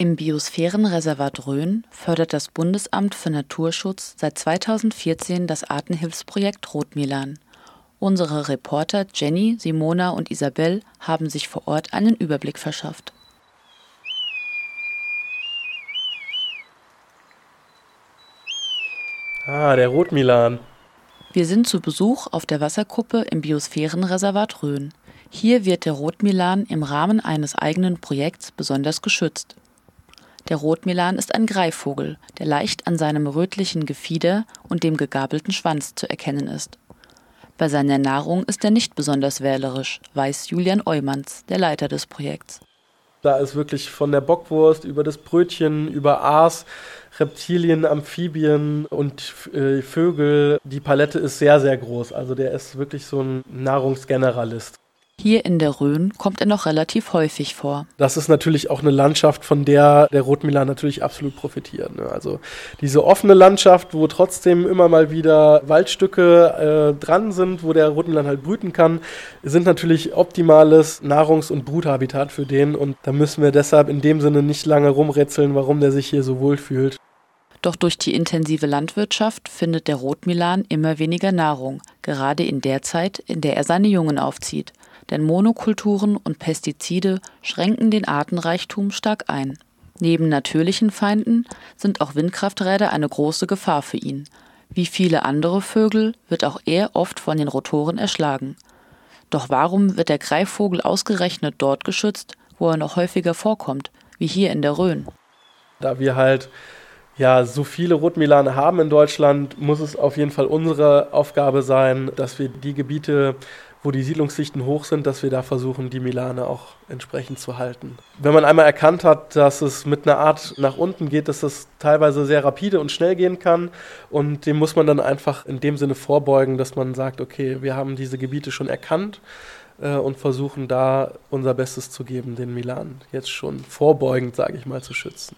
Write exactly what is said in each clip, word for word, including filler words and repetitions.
Im Biosphärenreservat Rhön fördert das Bundesamt für Naturschutz seit zweitausendvierzehn das Artenhilfsprojekt Rotmilan. Unsere Reporter Jenny, Simona und Isabel haben sich vor Ort einen Überblick verschafft. Ah, der Rotmilan. Wir sind zu Besuch auf der Wasserkuppe im Biosphärenreservat Rhön. Hier wird der Rotmilan im Rahmen eines eigenen Projekts besonders geschützt. Der Rotmilan ist ein Greifvogel, der leicht an seinem rötlichen Gefieder und dem gegabelten Schwanz zu erkennen ist. Bei seiner Nahrung ist er nicht besonders wählerisch, weiß Julian Eumanns, der Leiter des Projekts. Da ist wirklich von der Bockwurst über das Brötchen, über Aas, Reptilien, Amphibien und äh, Vögel. Die Palette ist sehr, sehr groß. Also der ist wirklich so ein Nahrungsgeneralist. Hier in der Rhön kommt er noch relativ häufig vor. Das ist natürlich auch eine Landschaft, von der der Rotmilan natürlich absolut profitiert. Also diese offene Landschaft, wo trotzdem immer mal wieder Waldstücke äh, dran sind, wo der Rotmilan halt brüten kann, sind natürlich optimales Nahrungs- und Bruthabitat für den. Und da müssen wir deshalb in dem Sinne nicht lange rumrätseln, warum der sich hier so wohl fühlt. Doch durch die intensive Landwirtschaft findet der Rotmilan immer weniger Nahrung, gerade in der Zeit, in der er seine Jungen aufzieht. Denn Monokulturen und Pestizide schränken den Artenreichtum stark ein. Neben natürlichen Feinden sind auch Windkrafträder eine große Gefahr für ihn. Wie viele andere Vögel wird auch er oft von den Rotoren erschlagen. Doch warum wird der Greifvogel ausgerechnet dort geschützt, wo er noch häufiger vorkommt, wie hier in der Rhön? Da wir halt ja so viele Rotmilane haben in Deutschland, muss es auf jeden Fall unsere Aufgabe sein, dass wir die Gebiete, wo die Siedlungsdichten hoch sind, dass wir da versuchen, die Milane auch entsprechend zu halten. Wenn man einmal erkannt hat, dass es mit einer Art nach unten geht, dass das teilweise sehr rapide und schnell gehen kann, und dem muss man dann einfach in dem Sinne vorbeugen, dass man sagt, okay, wir haben diese Gebiete schon erkannt äh, und versuchen da unser Bestes zu geben, den Milan jetzt schon vorbeugend, sage ich mal, zu schützen.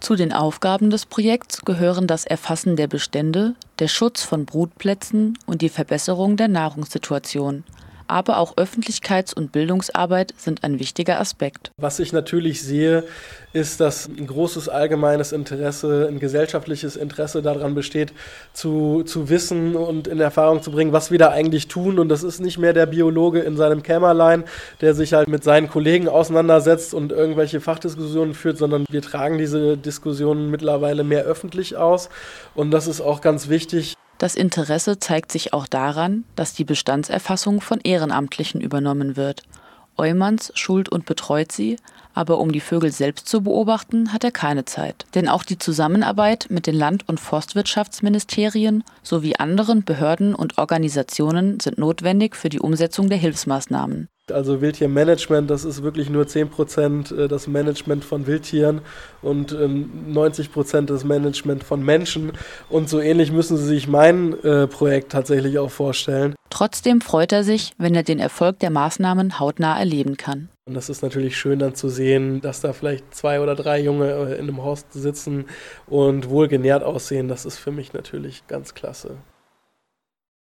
Zu den Aufgaben des Projekts gehören das Erfassen der Bestände, der Schutz von Brutplätzen und die Verbesserung der Nahrungssituation. Aber auch Öffentlichkeits- und Bildungsarbeit sind ein wichtiger Aspekt. Was ich natürlich sehe, ist, dass ein großes allgemeines Interesse, ein gesellschaftliches Interesse daran besteht, zu, zu wissen und in Erfahrung zu bringen, was wir da eigentlich tun. Und das ist nicht mehr der Biologe in seinem Kämmerlein, der sich halt mit seinen Kollegen auseinandersetzt und irgendwelche Fachdiskussionen führt, sondern wir tragen diese Diskussionen mittlerweile mehr öffentlich aus. Und das ist auch ganz wichtig. Das Interesse zeigt sich auch daran, dass die Bestandserfassung von Ehrenamtlichen übernommen wird. Eumanns schult und betreut sie, aber um die Vögel selbst zu beobachten, hat er keine Zeit. Denn auch die Zusammenarbeit mit den Land- und Forstwirtschaftsministerien sowie anderen Behörden und Organisationen sind notwendig für die Umsetzung der Hilfsmaßnahmen. Also Wildtiermanagement, das ist wirklich nur zehn Prozent das Management von Wildtieren und neunzig Prozent das Management von Menschen. Und so ähnlich müssen Sie sich mein Projekt tatsächlich auch vorstellen. Trotzdem freut er sich, wenn er den Erfolg der Maßnahmen hautnah erleben kann. Und das ist natürlich schön dann zu sehen, dass da vielleicht zwei oder drei Junge in einem Horst sitzen und wohlgenährt aussehen. Das ist für mich natürlich ganz klasse.